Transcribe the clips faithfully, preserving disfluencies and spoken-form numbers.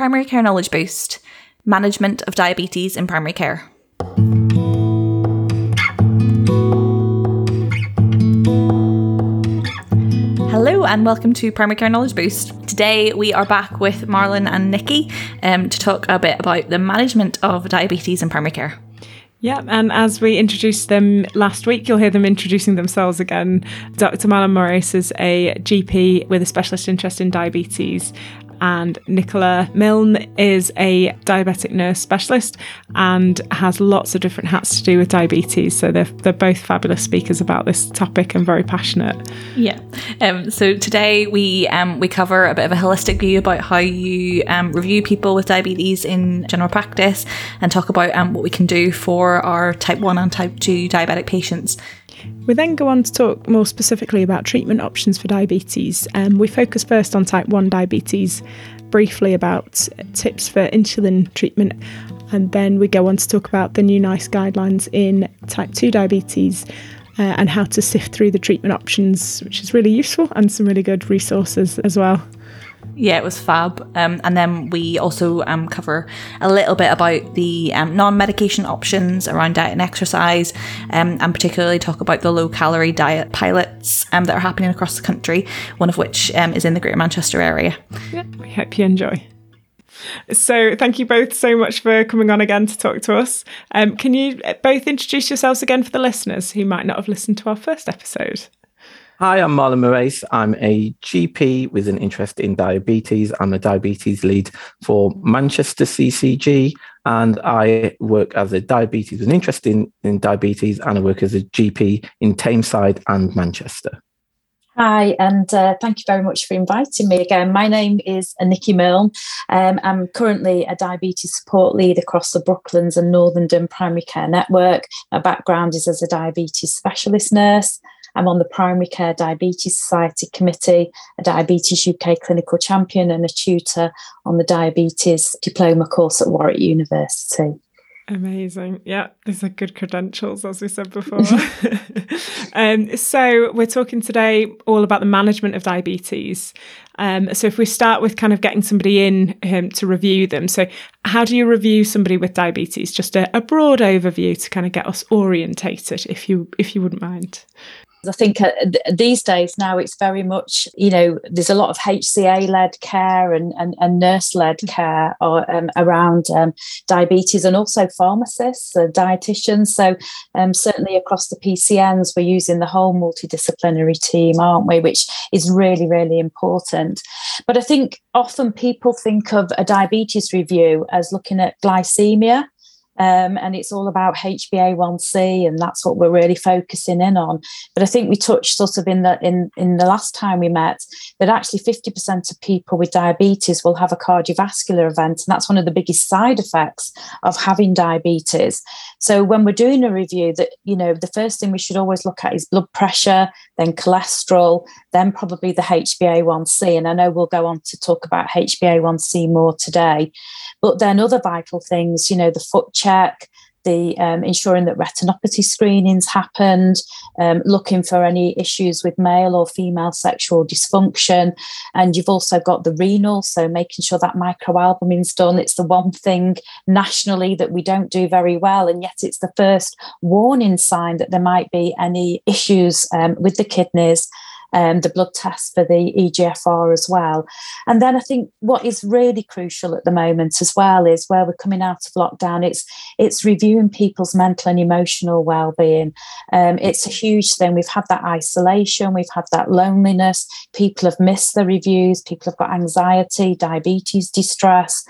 Primary Care Knowledge Boost, Management of Diabetes in Primary Care. Hello and welcome to Primary Care Knowledge Boost. Today we are back with Marlon and Nikki um, to talk a bit about the management of diabetes in primary care. Yeah, and as we introduced them last week, you'll hear them introducing themselves again. Doctor Marlon Morris is a G P with a specialist interest in diabetes, and Nikki Milne is a diabetic nurse specialist and has lots of different hats to do with diabetes. So they're, they're both fabulous speakers about this topic and very passionate. Yeah. Um, so today we um, we cover a bit of a holistic view about how you um, review people with diabetes in general practice and talk about um, what we can do for our type one and type two diabetic patients. We then go on to talk more specifically about treatment options for diabetes. Um, we focus first on type one diabetes, briefly about tips for insulin treatment, and then we go on to talk about the new NICE guidelines in type two diabetes uh, and how to sift through the treatment options, which is really useful, and some really good resources as well. Yeah, it was fab. Um, and then we also um, cover a little bit about the um, non-medication options around diet and exercise, um, and particularly talk about the low-calorie diet pilots um, that are happening across the country, one of which um, is in the Greater Manchester area. Yeah, we hope you enjoy. So thank you both so much for coming on again to talk to us. Um, can you both introduce yourselves again for the listeners who might not have listened to our first episode? Hi, I'm Marlon Morris. I'm a G P with an interest in diabetes. I'm a diabetes lead for Manchester C C G, and I work as a diabetes with an interest in, in diabetes, and I work as a G P in Tameside and Manchester. Hi, and uh, thank you very much for inviting me again. My name is Nikki Milne. Um, I'm currently a diabetes support lead across the Brooklands and Northenden primary care network. My background is as a diabetes specialist nurse. I'm on the Primary Care Diabetes Society Committee, a Diabetes U K clinical champion, and a tutor on the diabetes diploma course at Warwick University. Amazing. Yeah, these are good credentials, as we said before. um, so we're talking today all about the management of diabetes. Um, so if we start with kind of getting somebody in um, to review them. So how do you review somebody with diabetes? Just a, a broad overview to kind of get us orientated, if you if you wouldn't mind. I think uh, th- these days now it's very much, you know, there's a lot of H C A-led care and, and, and nurse-led care or, um, around um, diabetes, and also pharmacists, uh, dietitians. So um, certainly across the P C Ns, we're using the whole multidisciplinary team, aren't we, which is really, really important. But I think often people think of a diabetes review as looking at glycemia. Um, and it's all about H b A one c, and that's what we're really focusing in on. But I think we touched sort of in the in, in the last time we met that actually fifty percent of people with diabetes will have a cardiovascular event, and that's one of the biggest side effects of having diabetes. So when we're doing a review, that you know, the first thing we should always look at is blood pressure, then cholesterol, then probably the H b A one c. And I know we'll go on to talk about H b A one c more today. But then other vital things, you know, the foot check, the um, ensuring that retinopathy screenings happened, um, looking for any issues with male or female sexual dysfunction. And you've also got the renal, so making sure that microalbumin's done. It's the one thing nationally that we don't do very well, and yet it's the first warning sign that there might be any issues um, with the kidneys. Um, the blood test for the E G F R as well. And then I think what is really crucial at the moment as well is where we're coming out of lockdown, it's it's reviewing people's mental and emotional well-being. Um, it's a huge thing. We've had that isolation, we've had that loneliness, people have missed the reviews, people have got anxiety, diabetes, distress,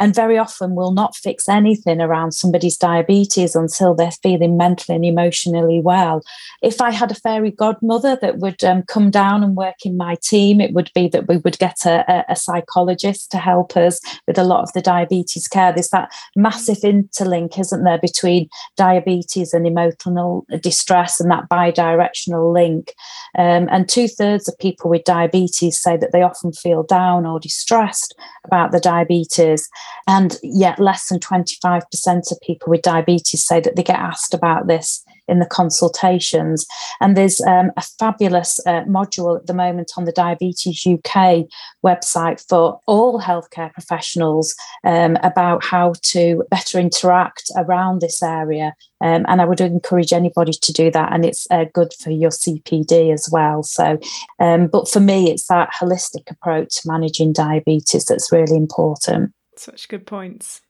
and very often we'll not fix anything around somebody's diabetes until they're feeling mentally and emotionally well. If I had a fairy godmother that would um, come down and work in my team, it would be that we would get a, a psychologist to help us with a lot of the diabetes care. There's that massive interlink, isn't there, between diabetes and emotional distress, and that bi-directional link. Um, and two-thirds of people with diabetes say that they often feel down or distressed about the diabetes, and yet less than twenty-five percent of people with diabetes say that they get asked about this in the consultations. And there's um, a fabulous uh, module at the moment on the Diabetes U K website for all healthcare professionals um, about how to better interact around this area. Um, and I would encourage anybody to do that. And it's uh, good for your C P D as well. So, um, but for me, it's that holistic approach to managing diabetes that's really important. Such good points.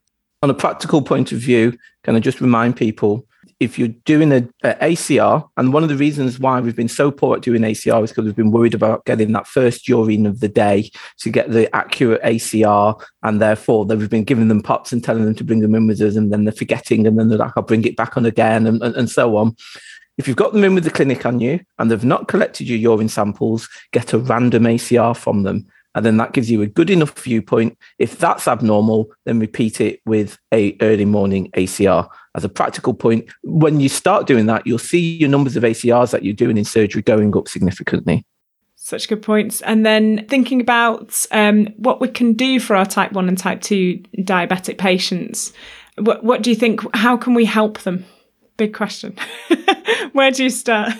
On a practical point of view, can I just remind people, if you're doing an A C R, and one of the reasons why we've been so poor at doing A C R is because we've been worried about getting that first urine of the day to get the accurate A C R, and therefore they've been giving them pops and telling them to bring them in with us, and then they're forgetting, and then they're like, I'll bring it back on again, and, and, and so on. If you've got them in with the clinic on you, and they've not collected your urine samples, get a random A C R from them. And then that gives you a good enough viewpoint. If that's abnormal, then repeat it with a early morning A C R. As a practical point, when you start doing that, you'll see your numbers of A C Rs that you're doing in surgery going up significantly. Such good points. And then thinking about um, what we can do for our type one and type two diabetic patients. What, what do you think? How can we help them? Big question. Where do you start?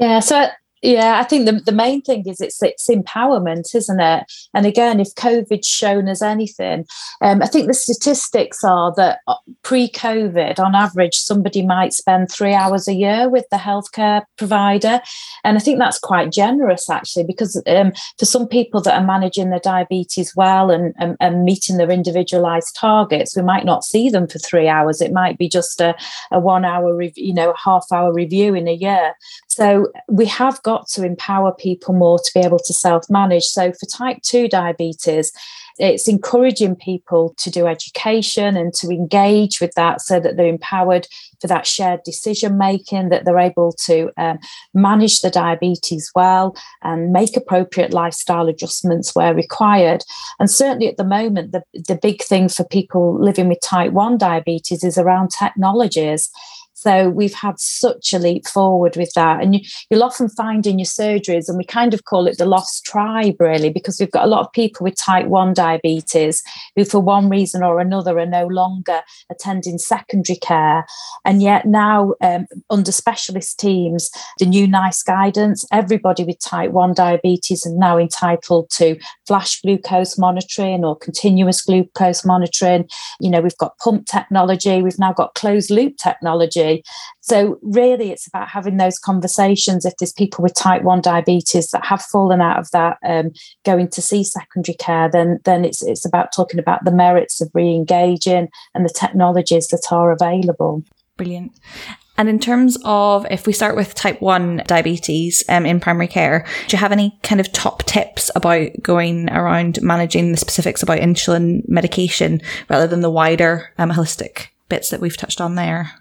Yeah, so... Yeah, I think the, the main thing is it's it's empowerment, isn't it? And again, if COVID's shown us anything, um, I think the statistics are that pre-COVID, on average, somebody might spend three hours a year with the healthcare provider. And I think that's quite generous, actually, because um, for some people that are managing their diabetes well and, and, and meeting their individualised targets, we might not see them for three hours. It might be just a, a one-hour, rev- you know, a half-hour review in a year. So we have got to empower people more to be able to self-manage. So for type two diabetes, it's encouraging people to do education and to engage with that so that they're empowered for that shared decision making, that they're able to um, manage the diabetes well and make appropriate lifestyle adjustments where required. And certainly at the moment, the, the big thing for people living with type one diabetes is around technologies. So we've had such a leap forward with that. And you, you'll often find in your surgeries, and we kind of call it the lost tribe, really, because we've got a lot of people with type one diabetes who, for one reason or another, are no longer attending secondary care. And yet now, um, under specialist teams, the new NICE guidance, everybody with type one diabetes are now entitled to flash glucose monitoring or continuous glucose monitoring. You know, we've got pump technology. We've now got closed loop technology. So really, it's about having those conversations. If there's people with type one diabetes that have fallen out of that um, going to see secondary care, then then it's it's about talking about the merits of re-engaging and the technologies that are available. Brilliant. And in terms of, if we start with type one diabetes um, in primary care, do you have any kind of top tips about going around managing the specifics about insulin medication rather than the wider um, holistic bits that we've touched on there?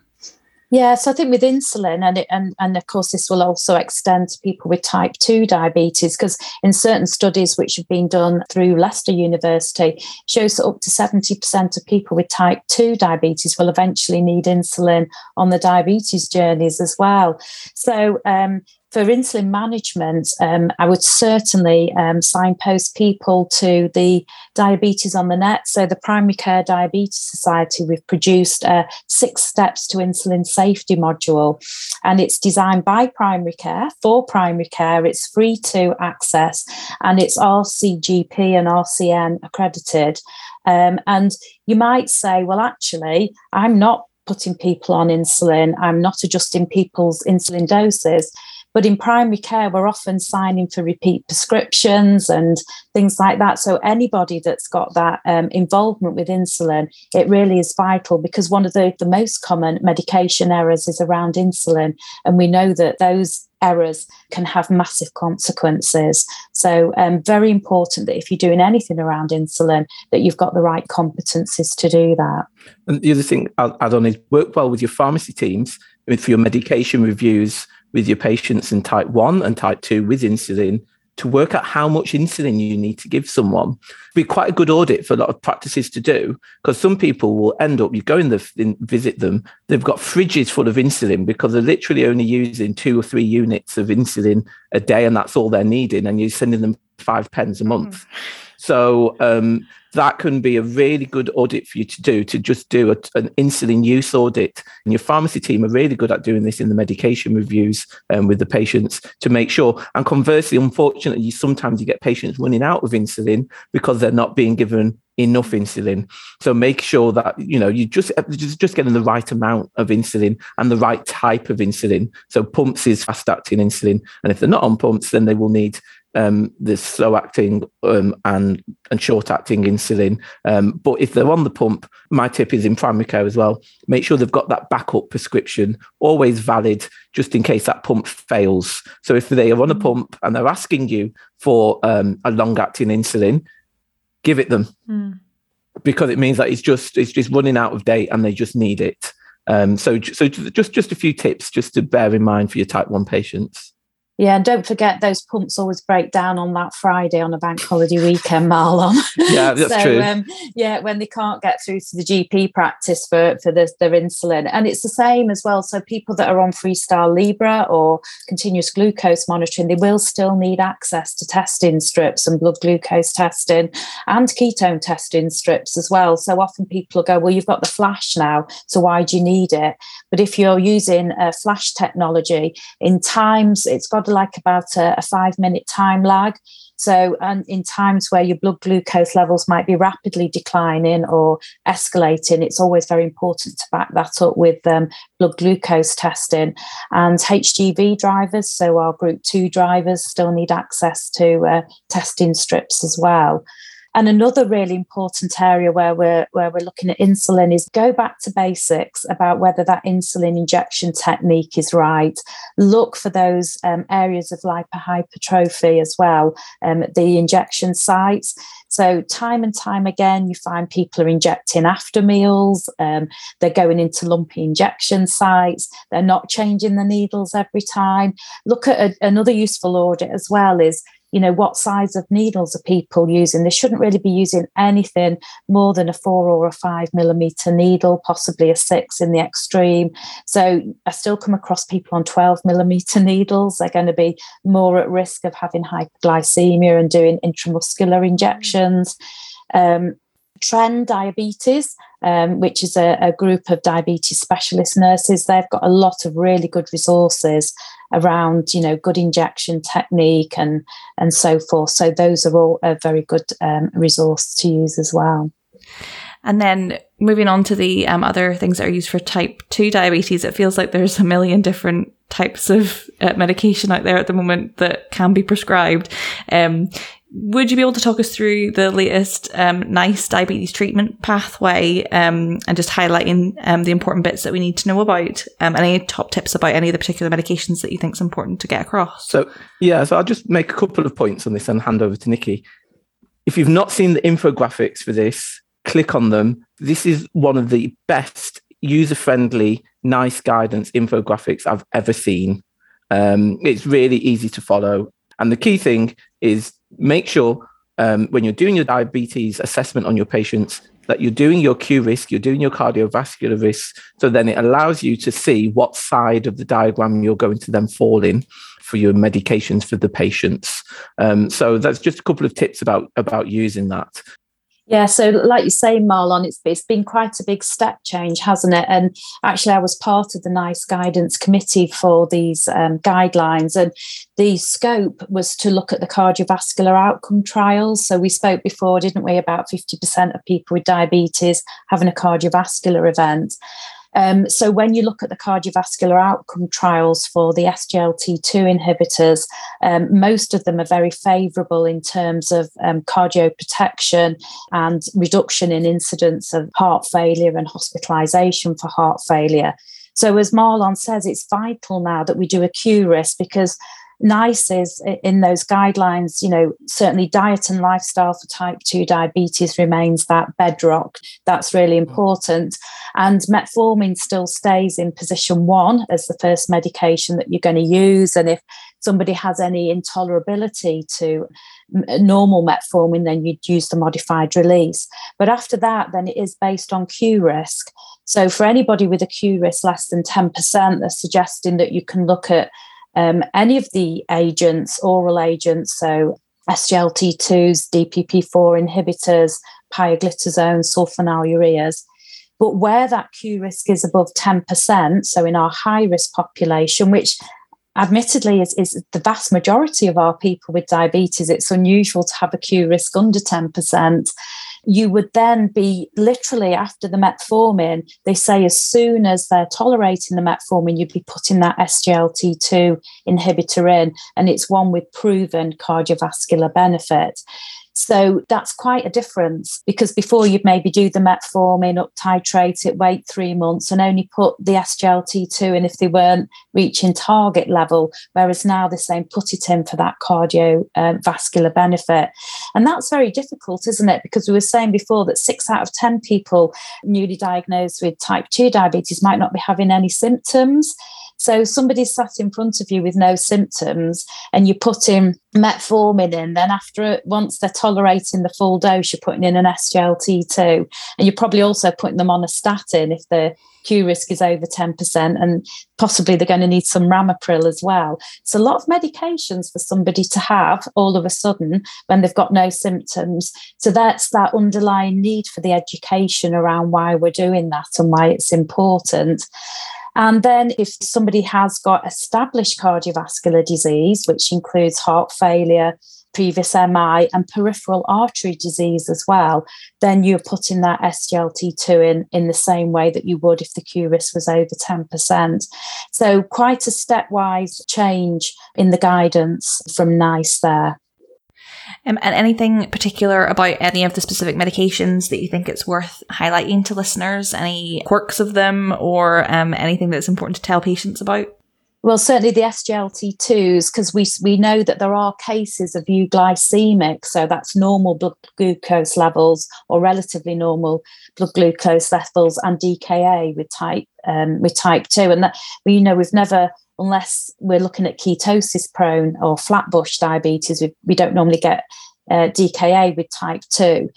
Yeah, so I think with insulin, and it, and and of course this will also extend to people with type two diabetes, because in certain studies which have been done through Leicester University shows that up to seventy percent of people with type two diabetes will eventually need insulin on the diabetes journeys as well. So um for insulin management, um, I would certainly um, signpost people to the Diabetes on the Net. So the Primary Care Diabetes Society, we've produced a six steps to insulin safety module, and it's designed by primary care for primary care. It's free to access, and it's R C G P and R C N accredited. Um, and you might say, well, actually, I'm not putting people on insulin. I'm not adjusting people's insulin doses. But in primary care, we're often signing for repeat prescriptions and things like that. So anybody that's got that um, involvement with insulin, it really is vital, because one of the, the most common medication errors is around insulin. And we know that those errors can have massive consequences. So um, very important that if you're doing anything around insulin, that you've got the right competencies to do that. And the other thing I'll add on is work well with your pharmacy teams for your medication reviews with your patients in type one and type two with insulin, to work out how much insulin you need to give someone. It'd be quite a good audit for a lot of practices to do, because some people will end up, you go in the in, visit them, they've got fridges full of insulin because they're literally only using two or three units of insulin a day, and that's all they're needing, and you're sending them five pence a month. Mm. So um, that can be a really good audit for you to do, to just do a, an insulin use audit. And your pharmacy team are really good at doing this in the medication reviews um, with the patients to make sure. And conversely, unfortunately, you, sometimes you get patients running out of insulin because they're not being given enough insulin. So make sure that, you know, you just, just, just getting the right amount of insulin and the right type of insulin. So pumps is fast-acting insulin. And if they're not on pumps, then they will need Um, there's slow-acting um, and, and short-acting insulin. Um, but if they're on the pump, my tip is in primary care as well, make sure they've got that backup prescription, always valid, just in case that pump fails. So if they are on a pump and they're asking you for um, a long-acting insulin, give it them, mm. because it means that it's just it's just running out of date and they just need it. Um, so so just, just a few tips just to bear in mind for your type one patients. Yeah, and don't forget those pumps always break down on that Friday on a bank holiday weekend, Marlon. Yeah, that's so, true. Um, yeah, when they can't get through to the G P practice for, for the, their insulin. And it's the same as well. So people that are on Freestyle Libre or continuous glucose monitoring, they will still need access to testing strips and blood glucose testing and ketone testing strips as well. So often people will go, well, you've got the flash now, so why do you need it? But if you're using uh, flash technology, in times, it's got like about a, a five minute time lag. So and in times where your blood glucose levels might be rapidly declining or escalating, it's always very important to back that up with um, blood glucose testing. And H G V drivers, so our group two drivers, still need access to uh, testing strips as well. And another really important area where we're where we're looking at insulin is go back to basics about whether that insulin injection technique is right. Look for those um, areas of lipohypertrophy as well, um, the injection sites. So time and time again, you find people are injecting after meals. Um, they're going into lumpy injection sites. They're not changing the needles every time. Look at a, another useful audit as well is, you know, what size of needles are people using? They shouldn't really be using anything more than a four or a five millimetre needle, possibly a six in the extreme. So I still come across people on twelve millimetre needles. They're going to be more at risk of having hypoglycemia and doing intramuscular injections. Um, Trend Diabetes, um, which is a, a group of diabetes specialist nurses, they've got a lot of really good resources around, you know, good injection technique and and so forth. So those are all a very good um, resource to use as well. And then moving on to the um, other things that are used for type two diabetes, it feels like there's a million different types of uh, medication out there at the moment that can be prescribed. Um, would you be able to talk us through the latest um, NICE diabetes treatment pathway um, and just highlighting um, the important bits that we need to know about um, and any top tips about any of the particular medications that you think is important to get across? So, yeah, so I'll just make a couple of points on this and hand over to Nikki. If you've not seen the infographics for this, click on them. This is one of the best user-friendly, NICE guidance infographics I've ever seen. Um, it's really easy to follow. And the key thing is make sure um, when you're doing your diabetes assessment on your patients that you're doing your Q risk, you're doing your cardiovascular risk. So then it allows you to see what side of the diagram you're going to then fall in for your medications for the patients. Um, so that's just a couple of tips about, about using that. Yeah, so like you say, Marlon, it's, it's been quite a big step change, hasn't it? And actually, I was part of the NICE guidance committee for these um, guidelines, and the scope was to look at the cardiovascular outcome trials. So we spoke before, didn't we, about fifty percent of people with diabetes having a cardiovascular event. Um, so when you look at the cardiovascular outcome trials for the S G L T two inhibitors, um, most of them are very favourable in terms of um, cardioprotection and reduction in incidence of heart failure and hospitalisation for heart failure. So as Marlon says, it's vital now that we do a Q risk because NICE is in those guidelines, you know, certainly diet and lifestyle for type two diabetes remains that bedrock. That's really important. And metformin still stays in position one as the first medication that you're going to use. And if somebody has any intolerability to normal metformin, then you'd use the modified release. But after that, then it is based on Q risk. So for anybody with a Q risk less than ten percent, they're suggesting that you can look at Um, any of the agents, oral agents, so S G L T twos, D P P four inhibitors, pioglitazone, sulfonylureas. But where that Q risk is above ten percent, so in our high-risk population, which admittedly is, is the vast majority of our people with diabetes, it's unusual to have a Q risk under ten percent, you would then be literally after the metformin, they say as soon as they're tolerating the metformin, you'd be putting that S G L T two inhibitor in, and it's one with proven cardiovascular benefit. So that's quite a difference, because before you'd maybe do the metformin, up titrate it, wait three months and only put the S G L T two in if they weren't reaching target level, whereas now they're saying put it in for that cardiovascular benefit. And that's very difficult, isn't it? Because we were saying before that six out of ten people newly diagnosed with type two diabetes might not be having any symptoms. So somebody sat in front of you with no symptoms and you're putting metformin in, then after once they're tolerating the full dose, you're putting in an S G L T two, and you're probably also putting them on a statin if the Q risk is over ten percent, and possibly they're going to need some ramipril as well. So a lot of medications for somebody to have all of a sudden when they've got no symptoms. So that's that underlying need for the education around why we're doing that and why it's important. And then if somebody has got established cardiovascular disease, which includes heart failure, previous M I and peripheral artery disease as well, then you're putting that S G L T two in in the same way that you would if the Q risk was over ten percent. So quite a stepwise change in the guidance from NICE there. Um, and anything particular about any of the specific medications that you think it's worth highlighting to listeners? Any quirks of them, or um, anything that's important to tell patients about? Well, certainly the S G L T twos, because we we know that there are cases of euglycemic, so that's normal blood glucose levels or relatively normal blood glucose levels, and D K A with type um, with type two, and that we you know we've never. Unless we're looking at ketosis prone or flatbush diabetes, we, we don't normally get uh, D K A with type two.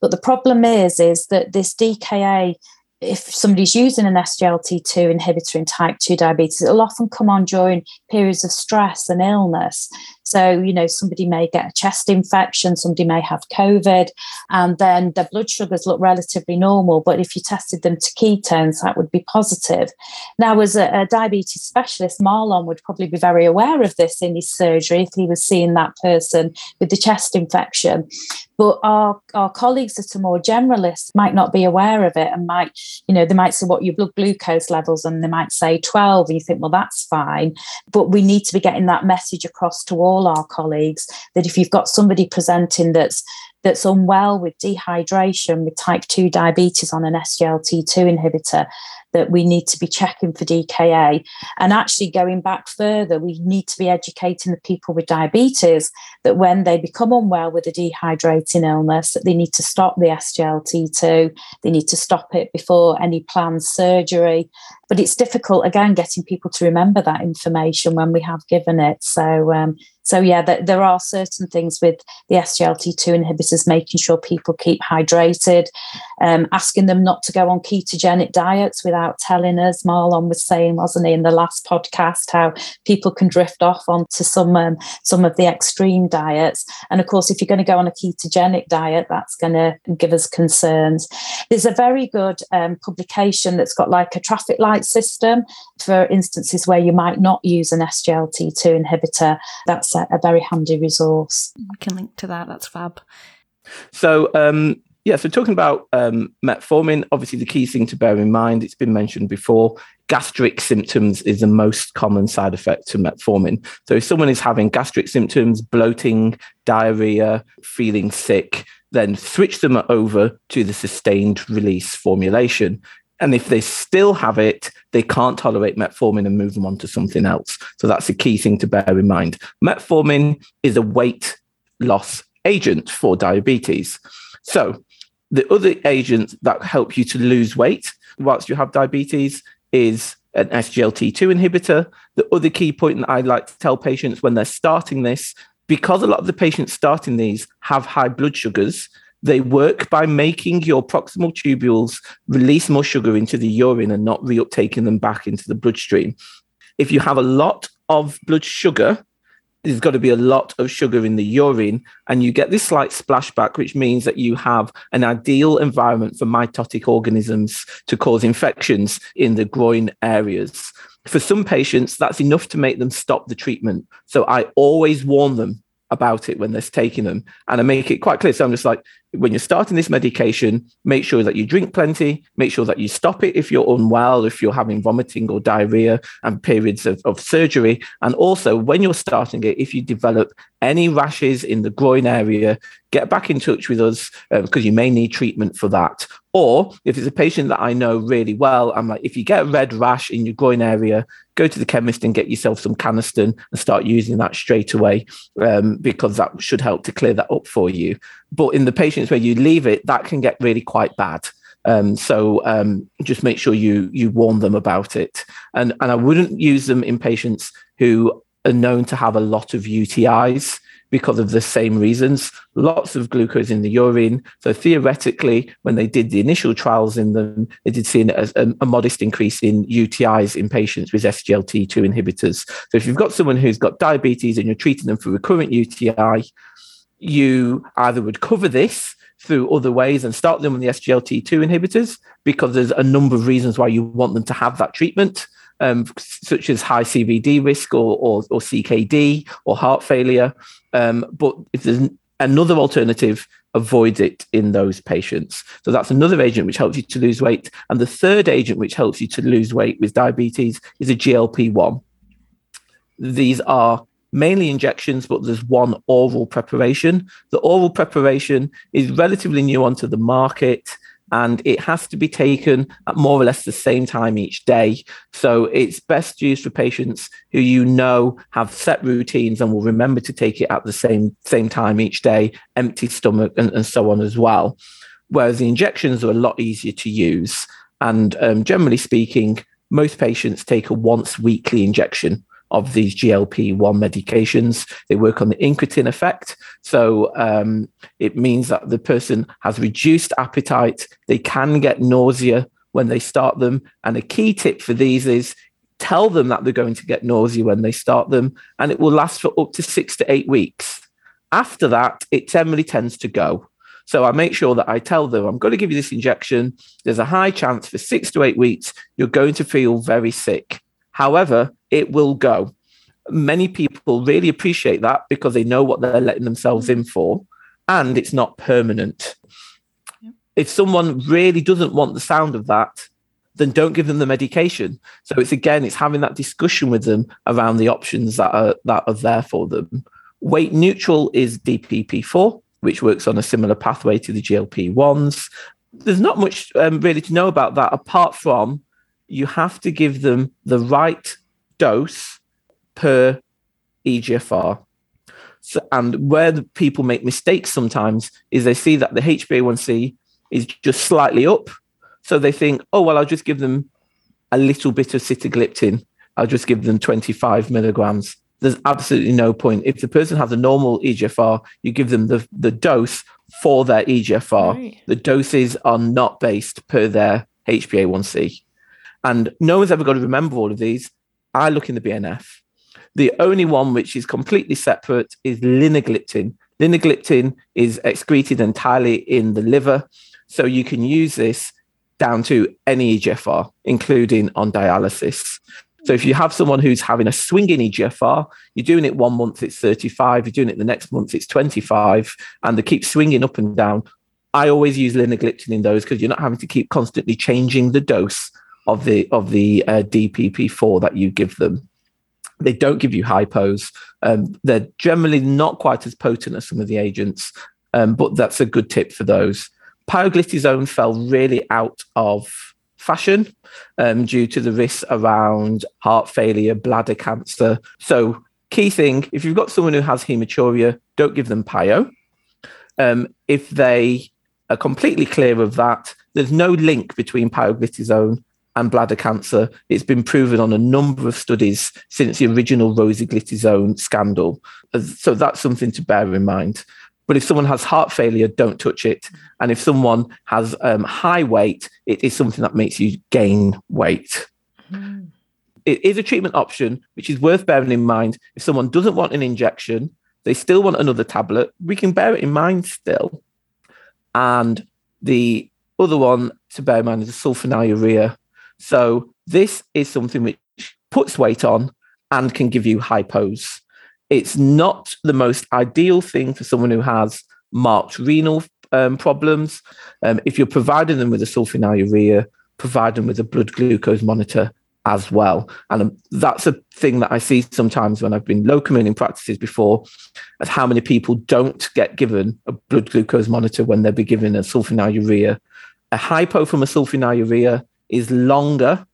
But the problem is, is that this D K A, if somebody's using an S G L T two inhibitor in type two diabetes, it'll often come on during periods of stress and illness. So, you know, somebody may get a chest infection, somebody may have COVID, and then their blood sugars look relatively normal. But if you tested them to ketones, that would be positive. Now, as a, a diabetes specialist, Marlon would probably be very aware of this in his surgery if he was seeing that person with the chest infection. But our, our colleagues that are more generalists might not be aware of it, and might, you know, they might say what your blood glucose levels, and they might say twelve, and you think, well, that's fine. But we need to be getting that message across to all all our colleagues that if you've got somebody presenting that's that's unwell with dehydration with type two diabetes on an S G L T two inhibitor, that we need to be checking for D K A. And actually going back further, we need to be educating the people with diabetes that when they become unwell with a dehydrating illness, that they need to stop the S G L T two, they need to stop it before any planned surgery. But it's difficult, again, getting people to remember that information when we have given it. So, um, So, yeah, there are certain things with the S G L T two inhibitors, making sure people keep hydrated, um, asking them not to go on ketogenic diets without telling us. Marlon was saying, wasn't he, in the last podcast, how people can drift off onto some, um, some of the extreme diets. And, of course, if you're going to go on a ketogenic diet, that's going to give us concerns. There's a very good um, publication that's got like a traffic light system for instances where you might not use an S G L T two inhibitor. That's a very handy resource. I can link to that. That's fab. So, um, yeah, so talking about um, metformin, obviously the key thing to bear in mind, it's been mentioned before, gastric symptoms is the most common side effect to metformin. So if someone is having gastric symptoms, bloating, diarrhea, feeling sick, then switch them over to the sustained release formulation. And if they still have it, they can't tolerate metformin and move them on to something else. So that's a key thing to bear in mind. Metformin is a weight loss agent for diabetes. So the other agents that help you to lose weight whilst you have diabetes is an S G L T two inhibitor. The other key point that I like to tell patients when they're starting this, because a lot of the patients starting these have high blood sugars, they work by making your proximal tubules release more sugar into the urine and not reuptaking them back into the bloodstream. If you have a lot of blood sugar, there's got to be a lot of sugar in the urine, and you get this slight splashback, which means that you have an ideal environment for mitotic organisms to cause infections in the groin areas. For some patients, that's enough to make them stop the treatment. So I always warn them about it when they're taking them. And I make it quite clear. So I'm just like, when you're starting this medication, make sure that you drink plenty, make sure that you stop it if you're unwell, if you're having vomiting or diarrhea and periods of, of surgery. And also when you're starting it, if you develop any rashes in the groin area, get back in touch with us uh, because you may need treatment for that. Or if it's a patient that I know really well, I'm like, if you get a red rash in your groin area, go to the chemist and get yourself some Canesten and start using that straight away um, because that should help to clear that up for you. But in the patients where you leave it, that can get really quite bad. Um, so um, just make sure you you warn them about it. And, and I wouldn't use them in patients who are known to have a lot of U T Is because of the same reasons, lots of glucose in the urine. So theoretically, when they did the initial trials in them, they did see a, a, a modest increase in U T Is in patients with S G L T two inhibitors. So if you've got someone who's got diabetes and you're treating them for recurrent U T I, you either would cover this through other ways and start them on the S G L T two inhibitors, because there's a number of reasons why you want them to have that treatment, Um, such as high C V D risk or, or, or C K D or heart failure. Um, but if there's another alternative, avoid it in those patients. So that's another agent which helps you to lose weight. And the third agent which helps you to lose weight with diabetes is a G L P one. These are mainly injections, but there's one oral preparation. The oral preparation is relatively new onto the market, and it has to be taken at more or less the same time each day. So it's best used for patients who you know have set routines and will remember to take it at the same, same time each day, empty stomach and, and so on as well. Whereas the injections are a lot easier to use. And um, generally speaking, most patients take a once weekly injection of these G L P one medications. They work on the incretin effect. So um, it means that the person has reduced appetite. They can get nausea when they start them. And a key tip for these is tell them that they're going to get nausea when they start them, and it will last for up to six to eight weeks. After that, it generally tends to go. So I make sure that I tell them, I'm going to give you this injection. There's a high chance for six to eight weeks, you're going to feel very sick. However, it will go. Many people really appreciate that because they know what they're letting themselves in for, and it's not permanent. Yeah. If someone really doesn't want the sound of that, then don't give them the medication. So it's again, it's having that discussion with them around the options that are that are there for them. Weight neutral is D P P four, which works on a similar pathway to the G L P ones. There's not much um, really to know about that apart from you have to give them the right dose per E G F R. So, and where the people make mistakes sometimes is they see that the H b A one c is just slightly up. So they think, oh, well, I'll just give them a little bit of sitagliptin. I'll just give them twenty-five milligrams. There's absolutely no point. If the person has a normal E G F R, you give them the, the dose for their E G F R. Right. The doses are not based per their H b A one c. And no one's ever got to remember all of these. I look in the B N F. The only one which is completely separate is linagliptin. Linagliptin is excreted entirely in the liver. So you can use this down to any E G F R, including on dialysis. So if you have someone who's having a swinging E G F R, you're doing it one month, it's thirty-five. You're doing it the next month, it's twenty-five. And they keep swinging up and down. I always use linagliptin in those because you're not having to keep constantly changing the dose of the of the uh, D P P four that you give them. They don't give you hypos. Um, they're generally not quite as potent as some of the agents, um, but that's a good tip for those. Pioglitazone fell really out of fashion um, due to the risks around heart failure, bladder cancer. So key thing, if you've got someone who has hematuria, don't give them pio. Um, if they are completely clear of that, there's no link between pioglitazone and bladder cancer. It's been proven on a number of studies since the original rosiglitazone scandal. So that's something to bear in mind. But if someone has heart failure, don't touch it. And if someone has um, high weight, it is something that makes you gain weight. Mm. it is a treatment option, which is worth bearing in mind. If someone doesn't want an injection, they still want another tablet, we can bear it in mind still. And the other one to bear in mind is the sulfonylurea. So this is something which puts weight on and can give you hypos. It's not the most ideal thing for someone who has marked renal um, problems. Um, if you're providing them with a sulfonylurea, provide them with a blood glucose monitor as well. And um, that's a thing that I see sometimes when I've been locuming in practices before, as how many people don't get given a blood glucose monitor when they'll be given a sulfonylurea. A hypo from a sulfonylurea is longer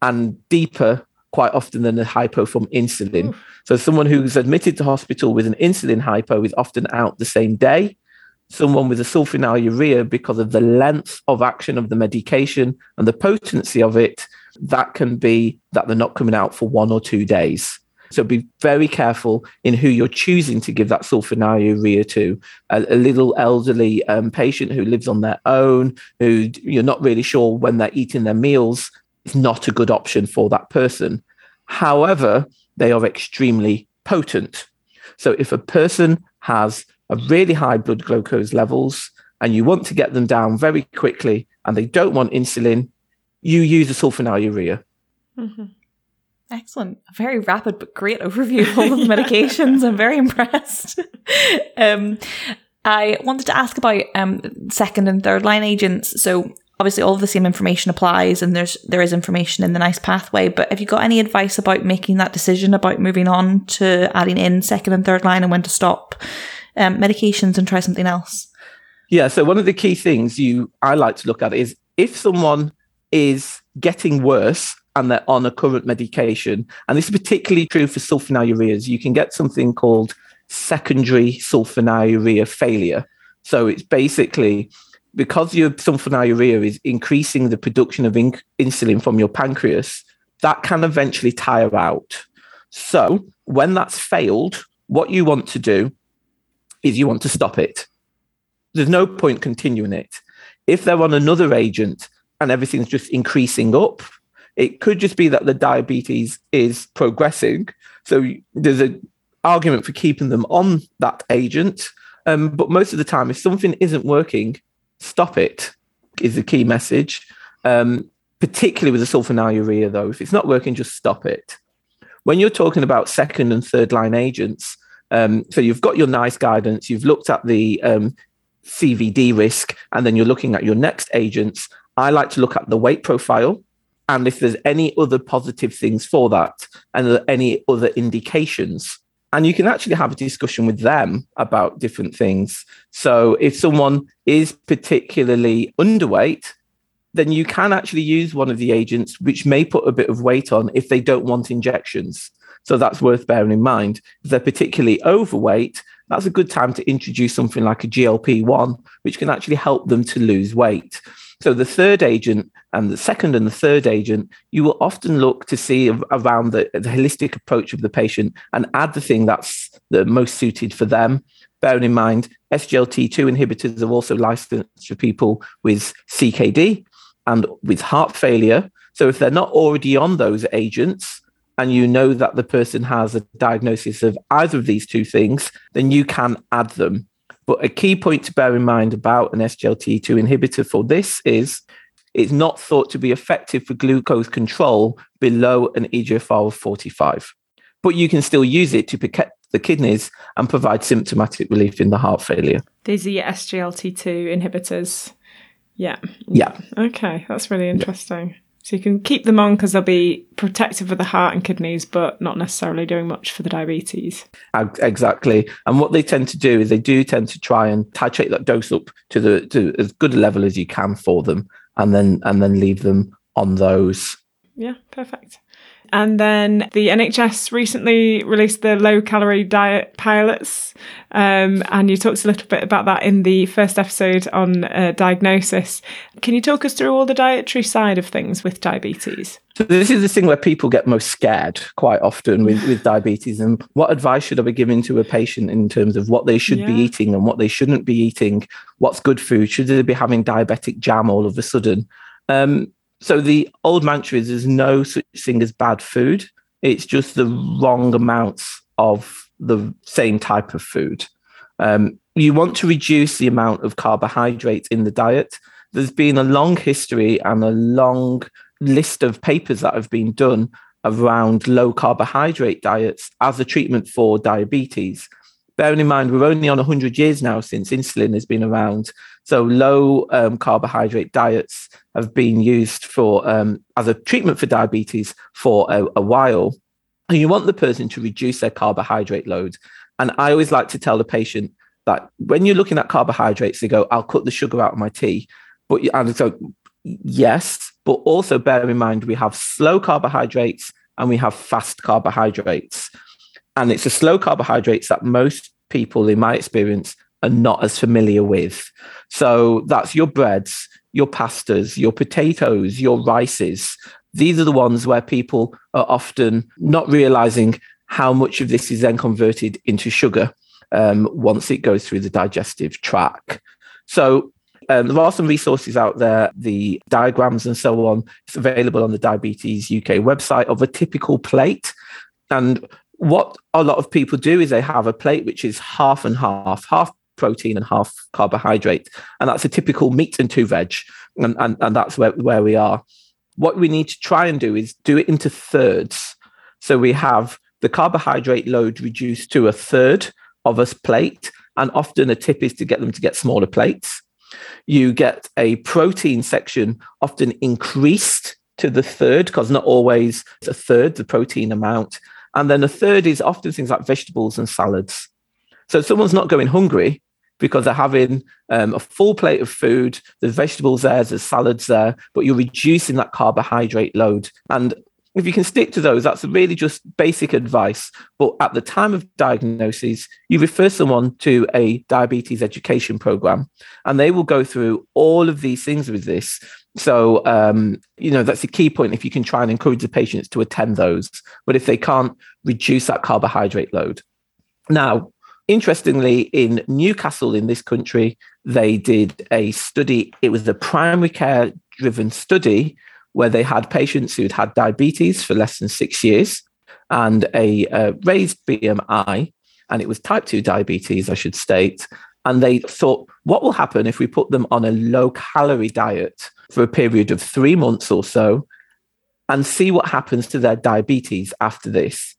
and deeper quite often than a hypo from insulin. Mm. So someone who's admitted to hospital with an insulin hypo is often out the same day. Someone with a sulfonylurea, because of the length of action of the medication and the potency of it, that can be that they're not coming out for one or two days. So be very careful in who you're choosing to give that sulfonylurea to. A, a little elderly um, patient who lives on their own, who you're not really sure when they're eating their meals, it's not a good option for that person. However, they are extremely potent. So if a person has a really high blood glucose levels and you want to get them down very quickly and they don't want insulin, you use a sulfonylurea. Mm-hmm. Excellent. A very rapid but great overview of all of the medications. I'm very impressed. um, I wanted to ask about um, second and third line agents. So obviously all of the same information applies and there's there is information in the NICE pathway, but have you got any advice about making that decision about moving on to adding in second and third line and when to stop um, medications and try something else? Yeah, so one of the key things you I like to look at is if someone is getting worse and they're on a current medication, and this is particularly true for sulfonylureas, you can get something called secondary sulfonylurea failure. So it's basically because your sulfonylurea is increasing the production of in- insulin from your pancreas, that can eventually tire out. So when that's failed, what you want to do is you want to stop it. There's no point continuing it. If they're on another agent and everything's just increasing up, it could just be that the diabetes is progressing. So there's an argument for keeping them on that agent. Um, but most of the time, if something isn't working, stop it is the key message, um, particularly with the sulfonylurea, though. If it's not working, just stop it. When you're talking about second and third line agents, um, so you've got your NICE guidance, you've looked at the um, C V D risk, and then you're looking at your next agents. I like to look at the weight profile and if there's any other positive things for that and are there any other indications. And you can actually have a discussion with them about different things. So if someone is particularly underweight, then you can actually use one of the agents which may put a bit of weight on if they don't want injections. So that's worth bearing in mind. If they're particularly overweight, that's a good time to introduce something like a G L P one, which can actually help them to lose weight. So the third agent and the second and the third agent, you will often look to see around the, the holistic approach of the patient and add the thing that's the most suited for them. Bearing in mind, S G L T two inhibitors are also licensed for people with C K D and with heart failure. So if they're not already on those agents and you know that the person has a diagnosis of either of these two things, then you can add them. But a key point to bear in mind about an S G L T two inhibitor for this is it's not thought to be effective for glucose control below an E G F R of forty-five. But you can still use it to protect the kidneys and provide symptomatic relief in the heart failure. These are your S G L T two inhibitors. Yeah. Yeah. Okay, that's really interesting. Yeah. So you can keep them on because they'll be protective of the heart and kidneys, but not necessarily doing much for the diabetes. Exactly. And what they tend to do is they do tend to try and titrate that dose up to the to as good a level as you can for them, and then and then leave them on those. Yeah, perfect. And then the N H S recently released the low-calorie diet pilots, um, and you talked a little bit about that in the first episode on uh, diagnosis. Can you talk us through all the dietary side of things with diabetes? So this is the thing where people get most scared quite often with, with diabetes, and what advice should I be giving to a patient in terms of what they should yeah. be eating and what they shouldn't be eating, what's good food, should they be having diabetic jam all of a sudden? Um So the old mantra is there's no such thing as bad food. It's just the wrong amounts of the same type of food. Um, you want to reduce the amount of carbohydrates in the diet. There's been a long history and a long list of papers that have been done around low carbohydrate diets as a treatment for diabetes. Bearing in mind, we're only on one hundred years now since insulin has been around. So low um, carbohydrate diets have been used for um, as a treatment for diabetes for a, a while. And you want the person to reduce their carbohydrate load. And I always like to tell the patient that when you're looking at carbohydrates, they go, I'll cut the sugar out of my tea. But and so, yes, but also bear in mind, we have slow carbohydrates and we have fast carbohydrates. And it's the slow carbohydrates that most people, in my experience, are not as familiar with. So that's your breads, your pastas, your potatoes, your rices. These are the ones where people are often not realizing how much of this is then converted into sugar um, once it goes through the digestive tract. So um, there are some resources out there, the diagrams and so on. It's available on the Diabetes U K website of a typical plate. And what a lot of people do is they have a plate which is half and half, half protein and half carbohydrate. And that's a typical meat and two veg. And, and, and that's where, where we are. What we need to try and do is do it into thirds. So we have the carbohydrate load reduced to a third of a plate. And often a tip is to get them to get smaller plates. You get a protein section often increased to the third, because not always it's a third, the protein amount. And then the third is often things like vegetables and salads. So someone's not going hungry because they're having um, a full plate of food. There's vegetables there, there's salads there, but you're reducing that carbohydrate load. And if you can stick to those, that's really just basic advice. But at the time of diagnosis, you refer someone to a diabetes education program, and they will go through all of these things with this. So, um, you know, that's a key point if you can try and encourage the patients to attend those. But if they can't, reduce that carbohydrate load. Now, interestingly, in Newcastle in this country, they did a study. It was a primary care driven study where they had patients who'd had diabetes for less than six years and a uh, raised B M I. And it was type two diabetes, I should state. And they thought, what will happen if we put them on a low calorie diet for a period of three months or so and see what happens to their diabetes after this?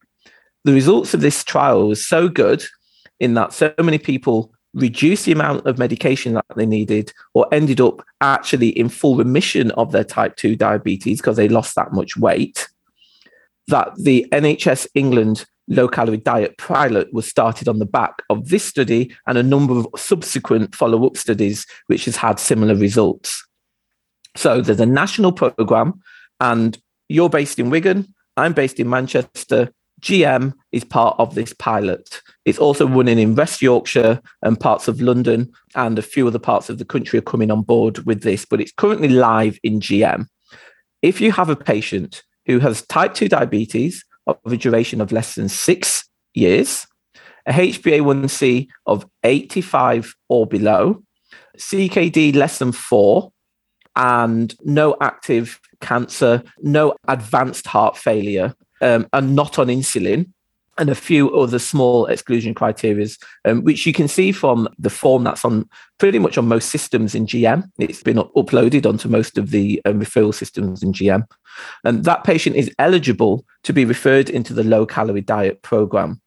The results of this trial was so good in that so many people reduced the amount of medication that they needed or ended up actually in full remission of their type two diabetes because they lost that much weight, that the N H S England low-calorie diet pilot was started on the back of this study and a number of subsequent follow-up studies which has had similar results. So there's a national program, and you're based in Wigan, I'm based in Manchester. G M is part of this pilot. It's also running in West Yorkshire and parts of London, and a few other parts of the country are coming on board with this, but it's currently live in G M. If you have a patient who has type two diabetes of a duration of less than six years, a H b A one c of eighty-five or below, C K D less than four, and no active cancer, no advanced heart failure, um, and not on insulin, and a few other small exclusion criteria, um, which you can see from the form that's on pretty much on most systems in G M. It's been up- uploaded onto most of the um, referral systems in G M. And that patient is eligible to be referred into the low-calorie diet program.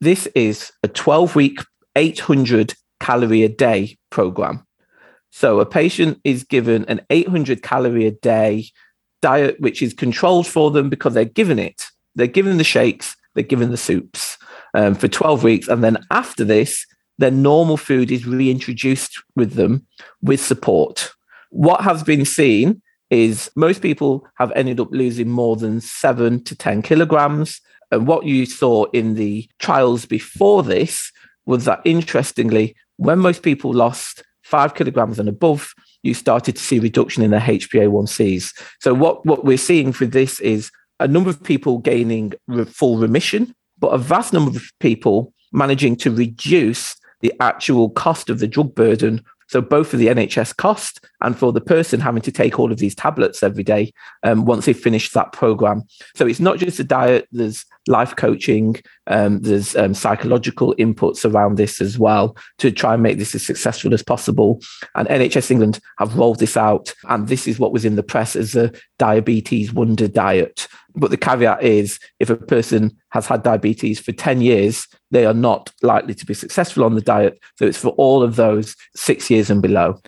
This is a twelve-week, eight hundred calorie a day program. So a patient is given an eight hundred calorie a day diet, which is controlled for them because they're given it. They're given the shakes, they're given the soups um, for twelve weeks. And then after this, their normal food is reintroduced with them with support. What has been seen is most people have ended up losing more than seven to ten kilograms. And what you saw in the trials before this was that, interestingly, when most people lost five kilograms and above, you started to see reduction in their H b A one c's. So what, what we're seeing for this is a number of people gaining re- full remission, but a vast number of people managing to reduce the actual cost of the drug burden So both for the N H S cost and for the person having to take all of these tablets every day um, once they've finished that program. So it's not just a diet, there's life coaching, um, there's um, psychological inputs around this as well to try and make this as successful as possible. And N H S England have rolled this out. And this is what was in the press as a diabetes wonder diet. But the caveat is if a person has had diabetes for ten years, they are not likely to be successful on the diet. So it's for all of those six years and below.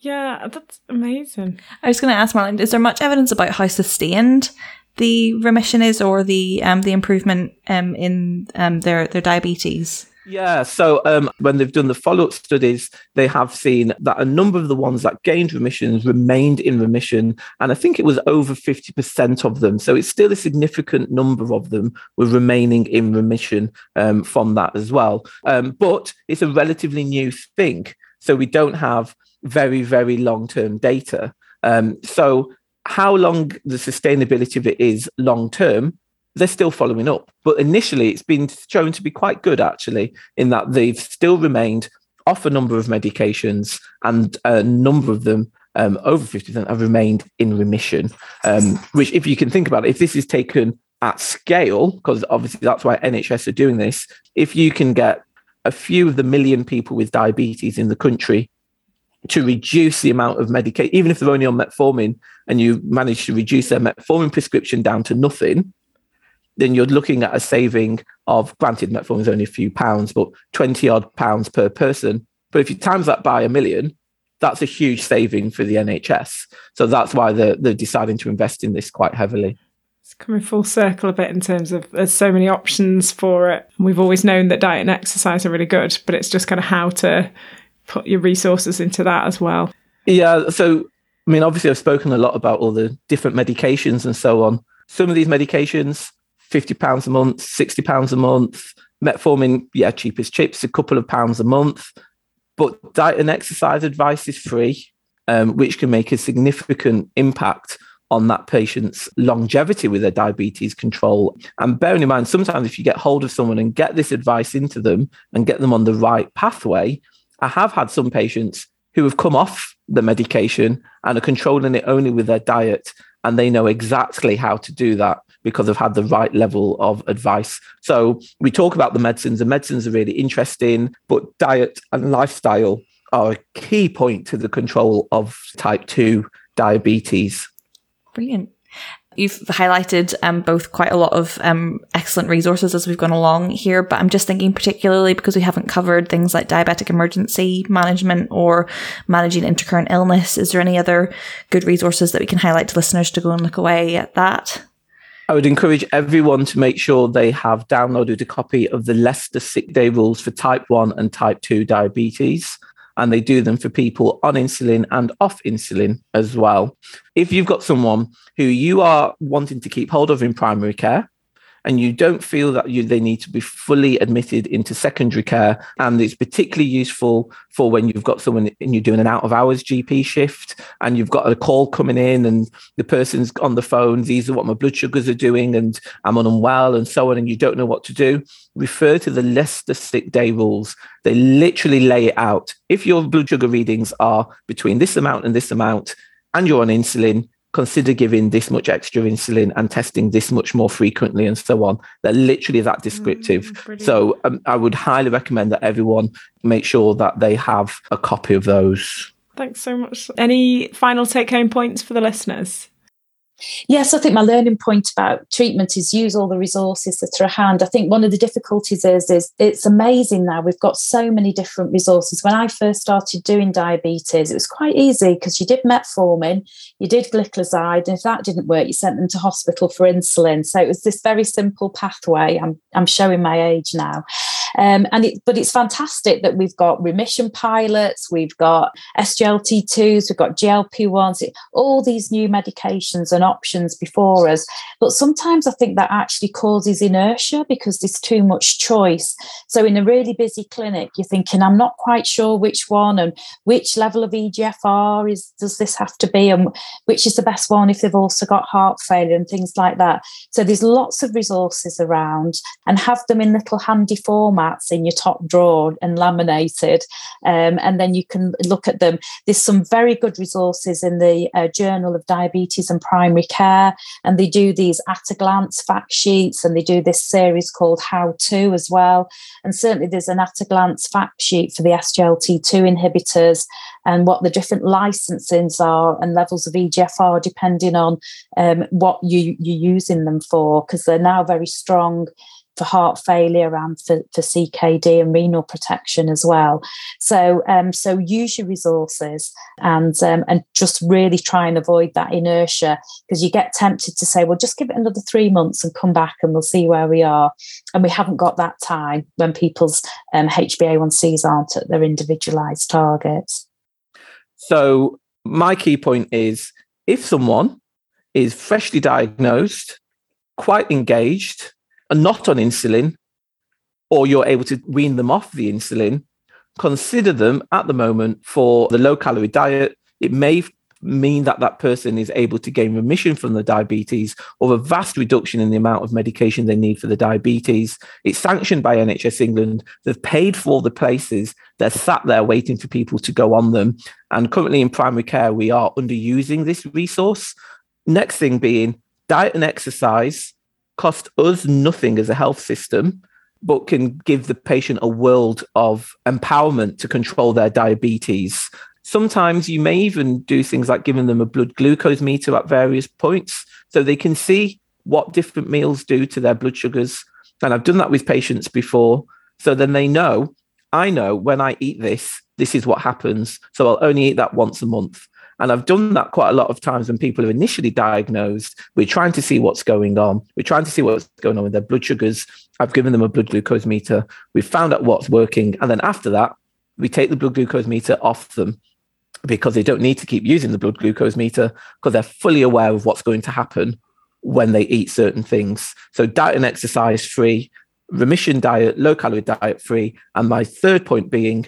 Yeah, that's amazing. I was going to ask Marlon, is there much evidence about how sustained the remission is or the um, the improvement um, in um, their, their diabetes? Yeah, so um, when they've done the follow-up studies, they have seen that a number of the ones that gained remissions remained in remission, and I think it was over fifty percent of them. So it's still a significant number of them were remaining in remission um, from that as well. Um, but it's a relatively new thing, so we don't have very, very long-term data. Um, so how long the sustainability of it is long-term, they're still following up. But initially, it's been shown to be quite good, actually, in that they've still remained off a number of medications, and a number of them, um, over fifty percent, have remained in remission, um, which, if you can think about it, if this is taken at scale, because obviously that's why N H S are doing this, if you can get a few of the million people with diabetes in the country to reduce the amount of medication, even if they're only on metformin, and you manage to reduce their metformin prescription down to nothing, then you're looking at a saving of, granted, metformin is only a few pounds, but twenty odd pounds per person. But if you times that by a million, that's a huge saving for the N H S. So that's why they're, they're deciding to invest in this quite heavily. It's coming full circle a bit in terms of there's so many options for it. We've always known that diet and exercise are really good, but it's just kind of how to put your resources into that as well. Yeah. So, I mean, obviously I've spoken a lot about all the different medications and so on. Some of these medications, fifty pounds a month, sixty pounds a month. Metformin, yeah, cheap as chips, a couple of pounds a month. But diet and exercise advice is free, um, which can make a significant impact on that patient's longevity with their diabetes control. And bearing in mind, sometimes if you get hold of someone and get this advice into them and get them on the right pathway, I have had some patients who have come off the medication and are controlling it only with their diet, and they know exactly how to do that because they've had the right level of advice. So we talk about the medicines, and medicines are really interesting, but diet and lifestyle are a key point to the control of type two diabetes. Brilliant. You've highlighted um, both quite a lot of um, excellent resources as we've gone along here, but I'm just thinking particularly because we haven't covered things like diabetic emergency management or managing intercurrent illness. Is there any other good resources that we can highlight to listeners to go and look away at that? I would encourage everyone to make sure they have downloaded a copy of the Leicester Sick Day Rules for type one and type two diabetes. And they do them for people on insulin and off insulin as well. If you've got someone who you are wanting to keep hold of in primary care and you don't feel that you, they need to be fully admitted into secondary care, and it's particularly useful for when you've got someone and you're doing an out-of-hours G P shift and you've got a call coming in and the person's on the phone, these are what my blood sugars are doing and I'm unwell and so on, and you don't know what to do, refer to the Leicester Sick Day Rules. They literally lay it out. If your blood sugar readings are between this amount and this amount and you're on insulin, consider giving this much extra insulin and testing this much more frequently and so on. They're literally that descriptive. Mm, so um, I would highly recommend that everyone make sure that they have a copy of those. Thanks so much. Any final take-home points for the listeners? Yes, I think my learning point about treatment is use all the resources that are at hand. I think one of the difficulties is, is it's amazing now. We've got so many different resources. When I first started doing diabetes, it was quite easy because you did metformin, you did glycoside, and if that didn't work, you sent them to hospital for insulin. So it was this very simple pathway. I'm, I'm showing my age now. Um, and it, but it's fantastic that we've got remission pilots, we've got S G L T twos, we've got G L P ones, all these new medications and options before us. But sometimes I think that actually causes inertia because there's too much choice. So in a really busy clinic, you're thinking, I'm not quite sure which one and which level of E G F R is, does this have to be, and which is the best one if they've also got heart failure and things like that. So there's lots of resources around, and have them in little handy format mats in your top drawer and laminated, um, and then you can look at them. There's some very good resources in the uh, Journal of Diabetes and Primary Care, and they do these at-a-glance fact sheets, and they do this series called How To as well. And certainly there's an at-a-glance fact sheet for the S G L T two inhibitors and what the different licensings are and levels of E G F R depending on um, what you, you're using them for, because they're now very strong for heart failure and for, for C K D and renal protection as well. So um, so use your resources and um, and just really try and avoid that inertia, because you get tempted to say, well, just give it another three months and come back and we'll see where we are. And we haven't got that time when people's um, H b A one C's aren't at their individualised targets. So my key point is, if someone is freshly diagnosed, quite engaged, and not on insulin, or you're able to wean them off the insulin, consider them at the moment for the low-calorie diet. It may mean that that person is able to gain remission from the diabetes or a vast reduction in the amount of medication they need for the diabetes. It's sanctioned by N H S England. They've paid for the places. They're sat there waiting for people to go on them. And currently in primary care, we are underusing this resource. Next thing being diet and exercise. Cost us nothing as a health system, but can give the patient a world of empowerment to control their diabetes. Sometimes you may even do things like giving them a blood glucose meter at various points so they can see what different meals do to their blood sugars. And I've done that with patients before. So then they know, I know when I eat this, this is what happens. So I'll only eat that once a month. And I've done that quite a lot of times when people are initially diagnosed. We're trying to see what's going on. We're trying to see what's going on with their blood sugars. I've given them a blood glucose meter. We've found out what's working. And then after that, we take the blood glucose meter off them, because they don't need to keep using the blood glucose meter, because they're fully aware of what's going to happen when they eat certain things. So diet and exercise free, remission diet, low-calorie diet free. And my third point being,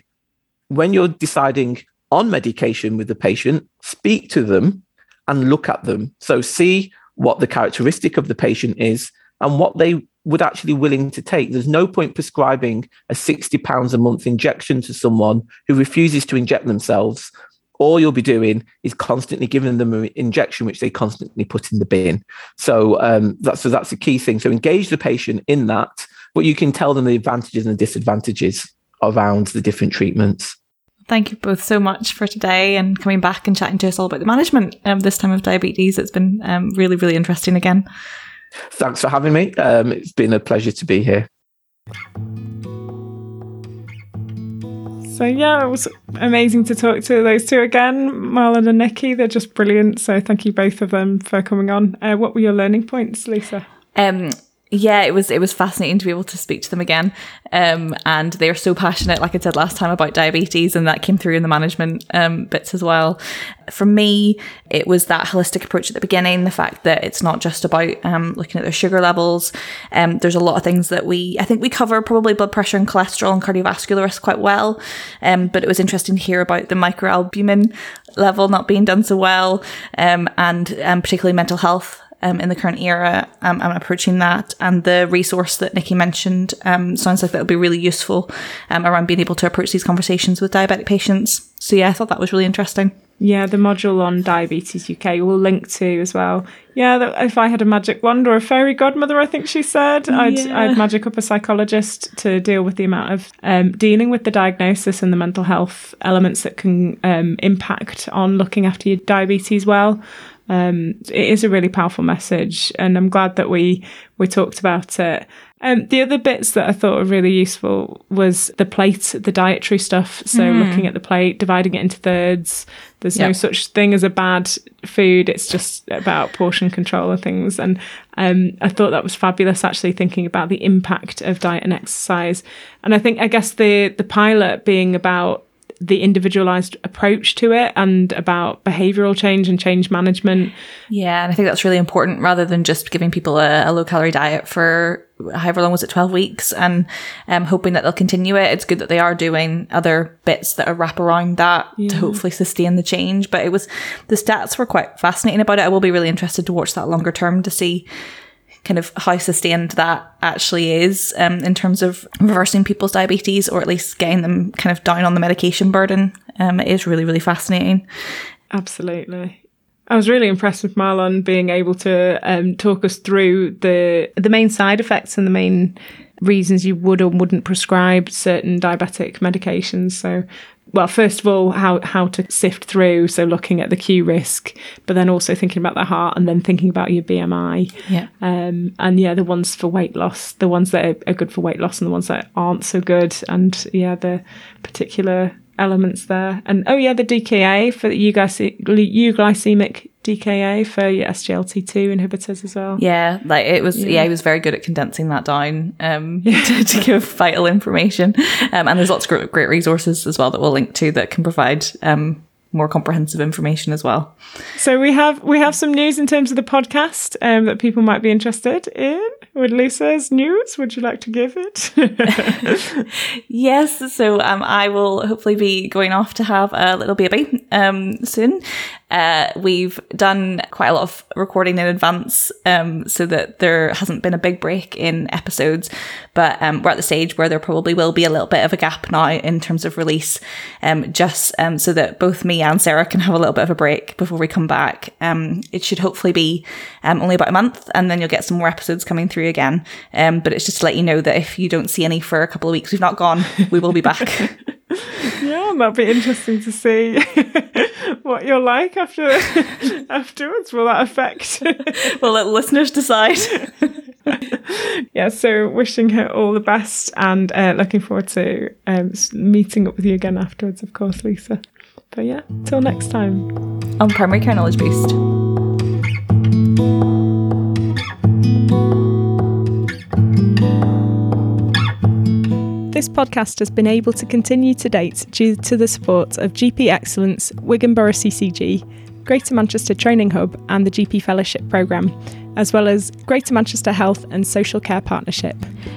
when you're deciding on medication with the patient, speak to them and look at them. So see what the characteristic of the patient is and what they would actually willing to take. There's no point prescribing a sixty pounds a month injection to someone who refuses to inject themselves. All you'll be doing is constantly giving them an injection, which they constantly put in the bin. So um, that's so that's the key thing. So engage the patient in that, but you can tell them the advantages and the disadvantages around the different treatments. Thank you both so much for today and coming back and chatting to us all about the management of this time of diabetes. It's been um, really, really interesting again. Thanks for having me. Um, it's been a pleasure to be here. So yeah, it was amazing to talk to those two again, Marlon and Nikki. They're just brilliant. So thank you both of them for coming on. Uh, what were your learning points, Lisa? Um, yeah, it was it was fascinating to be able to speak to them again. Um, and they are so passionate, like I said last time, about diabetes, and that came through in the management um, bits as well. For me, it was that holistic approach at the beginning, the fact that it's not just about um, looking at their sugar levels. Um, there's a lot of things that we, I think we cover probably blood pressure and cholesterol and cardiovascular risk quite well. Um, but it was interesting to hear about the microalbumin level not being done so well, um, and um, particularly mental health. Um, in the current era, um, I'm approaching that, and the resource that Nikki mentioned um, sounds like that would be really useful um, around being able to approach these conversations with diabetic patients. So yeah, I thought that was really interesting. Yeah, the module on Diabetes U K we'll link to as well. Yeah, if I had a magic wand or a fairy godmother, I think she said, yeah. I'd, I'd magic up a psychologist to deal with the amount of um, dealing with the diagnosis and the mental health elements that can um, impact on looking after your diabetes well. Um, it is a really powerful message, and I'm glad that we we talked about it. Um, the other bits that I thought were really useful was the plate, the dietary stuff. So mm. looking at the plate, dividing it into thirds. There's yep. no such thing as a bad food. It's just about portion control and things. And um, I thought that was fabulous, actually, thinking about the impact of diet and exercise. And I think, I guess, the the pilot being about the individualized approach to it and about behavioral change and change management. Yeah. And I think that's really important, rather than just giving people a, a low calorie diet for however long was it, twelve weeks, and um, hoping that they'll continue it. It's good that they are doing other bits that are wrap around that yeah. to hopefully sustain the change. But it was, the stats were quite fascinating about it. I will be really interested to watch that longer term to see kind of how sustained that actually is um, in terms of reversing people's diabetes, or at least getting them kind of down on the medication burden. Um, it is really, really fascinating. Absolutely. I was really impressed with Marlon being able to um, talk us through the the main side effects and the main reasons you would or wouldn't prescribe certain diabetic medications. So, well, first of all, how, how to sift through. So looking at the Q risk, but then also thinking about the heart, and then thinking about your B M I. Yeah. Um, and yeah, the ones for weight loss, the ones that are, are good for weight loss and the ones that aren't so good. And yeah, the particular elements there. And oh yeah, the D K A for the euglycemic D K A for your S G L T two inhibitors as well. Yeah, like it was, yeah, yeah he was very good at condensing that down um, to, to give vital information. Um, and there's lots of great resources as well that we'll link to that can provide um, more comprehensive information as well. So we have we have some news in terms of the podcast um, that people might be interested in. With Lisa's news, would you like to give it? Yes, so um, I will hopefully be going off to have a little baby um, soon. Uh, we've done quite a lot of recording in advance um, so that there hasn't been a big break in episodes, but um, we're at the stage where there probably will be a little bit of a gap now in terms of release, um, just um, so that both me and Sarah can have a little bit of a break before we come back. Um, it should hopefully be um, only about a month, and then you'll get some more episodes coming through again, um, but it's just to let you know that if you don't see any for a couple of weeks, we've not gone, we will be back. Yeah, that'll be interesting to see what you're like after afterwards. Will that affect? We'll let listeners decide. Yeah, so wishing her all the best, and uh, looking forward to um, meeting up with you again afterwards, of course, Lisa. But yeah, till next time on Primary Care Knowledge Boost. This podcast has been able to continue to date due to the support of G P Excellence, Wigan Borough C C G, Greater Manchester Training Hub and the G P Fellowship Programme, as well as Greater Manchester Health and Social Care Partnership.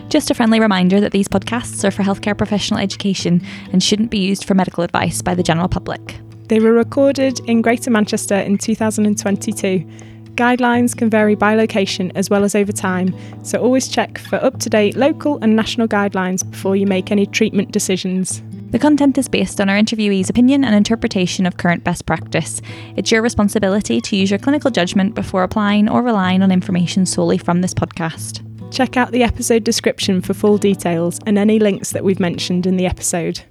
Just a friendly reminder that these podcasts are for healthcare professional education and shouldn't be used for medical advice by the general public. They were recorded in Greater Manchester in two thousand twenty-two. Guidelines can vary by location as well as over time, so always check for up-to-date local and national guidelines before you make any treatment decisions. The content is based on our interviewees' opinion and interpretation of current best practice. It's your responsibility to use your clinical judgment before applying or relying on information solely from this podcast. Check out the episode description for full details and any links that we've mentioned in the episode.